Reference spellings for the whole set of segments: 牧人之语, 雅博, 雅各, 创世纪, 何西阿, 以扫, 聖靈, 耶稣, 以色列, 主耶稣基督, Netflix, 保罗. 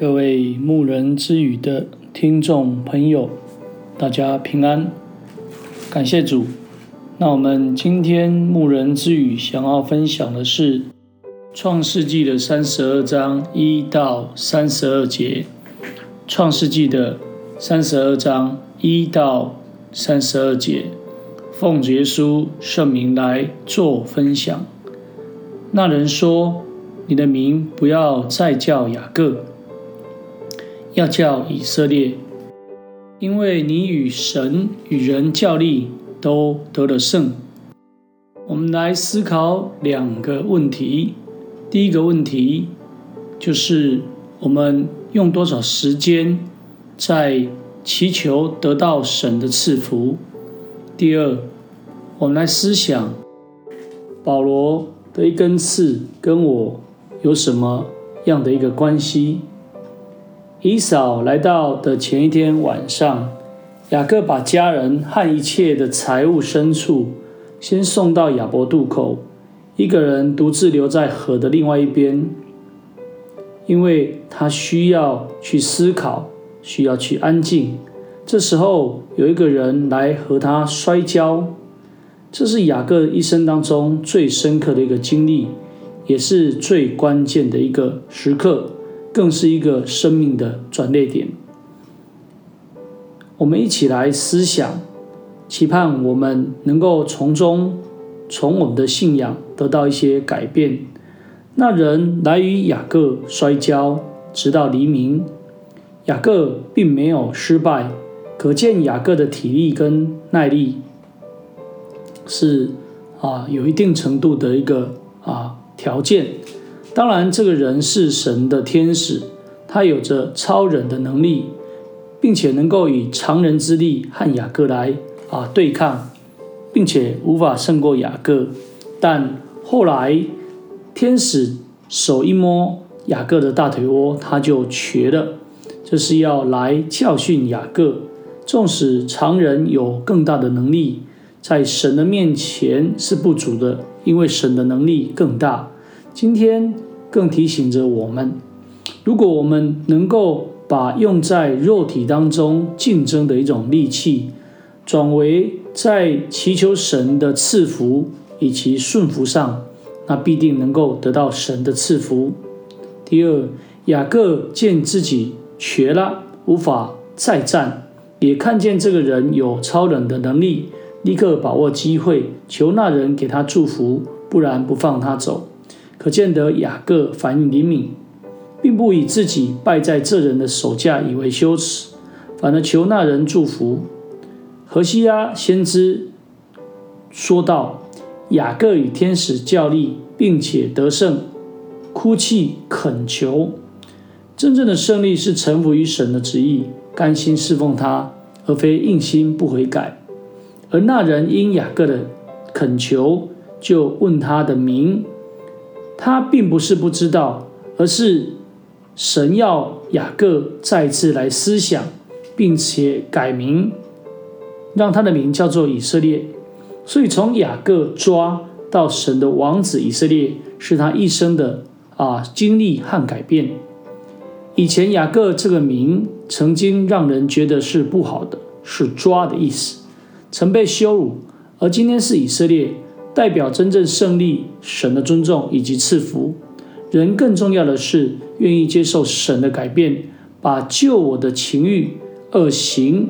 各位牧人之语的听众朋友，大家平安，感谢主。那我们今天牧人之语想要分享的是创世纪的32章1到32节，创世纪的32章1到32节，奉耶稣圣名来做分享。那人说，你的名不要再叫雅各，要叫以色列，因为你与神与人较力都得了胜。我们来思考两个问题。第一个问题就是我们用多少时间在祈求得到神的赐福。第二，我们来思想保罗的一根刺跟我有什么样的一个关系。以扫来到的前一天晚上，雅各把家人和一切的财物牲畜先送到雅博渡口，一个人独自留在河的另外一边，因为他需要去思考，需要去安静。这时候有一个人来和他摔跤，这是雅各一生当中最深刻的一个经历，也是最关键的一个时刻，更是一个生命的转捩点。我们一起来思想，期盼我们能够从我们的信仰得到一些改变。那人来与雅各摔跤，直到黎明。雅各并没有失败，可见雅各的体力跟耐力是有一定程度的一个条件。当然，这个人是神的天使，他有着超人的能力，并且能够以常人之力和雅各来对抗，并且无法胜过雅各。但后来天使手一摸雅各的大腿窝，他就瘸了，这是要来教训雅各。纵使常人有更大的能力，在神的面前是不足的，因为神的能力更大。今天更提醒着我们，如果我们能够把用在肉体当中竞争的一种力气，转为在祈求神的赐福以及顺服上，那必定能够得到神的赐福。第二，雅各见自己瘸了，无法再战，也看见这个人有超人的能力，立刻把握机会，求那人给他祝福，不然不放他走。可见得雅各反应灵敏，并不以自己败在这人的手下以为羞耻，反而求那人祝福。何西阿先知说道，雅各与天使较力，并且得胜，哭泣恳求。真正的胜利是臣服于神的旨意，甘心侍奉他，而非硬心不悔改。而那人因雅各的恳求，就问他的名。他并不是不知道，而是神要雅各再次来思想，并且改名，让他的名叫做以色列。所以从雅各抓到神的王子以色列，是他一生的经历和改变。以前雅各这个名曾经让人觉得是不好的，是抓的意思，曾被羞辱，而今天是以色列，代表真正胜利、神的尊重以及赐福。人更重要的是愿意接受神的改变，把救我的情欲、恶行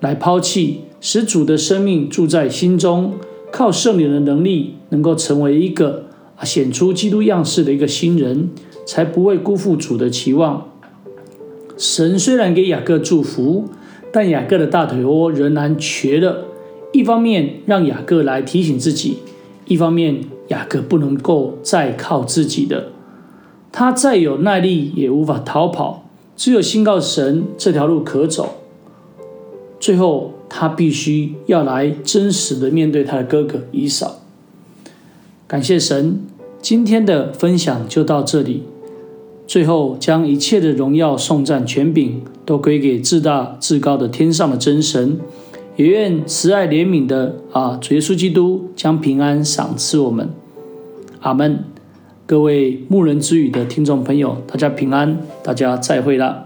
来抛弃，使主的生命住在心中，靠圣灵的能力，能够成为一个显出基督样式的一个新人，才不会辜负主的期望。神虽然给雅各祝福，但雅各的大腿窝仍然瘸了。一方面让雅各来提醒自己，一方面雅各不能够再靠自己的，他再有耐力也无法逃跑，只有信靠神这条路可走。最后他必须要来真实的面对他的哥哥以扫。感谢神，今天的分享就到这里。最后将一切的荣耀、颂赞、权柄都归给至大至高的天上的真神，也愿慈爱怜悯的主耶稣基督将平安赏赐我们。阿们。各位牧人之语的听众朋友，大家平安，大家再会啦。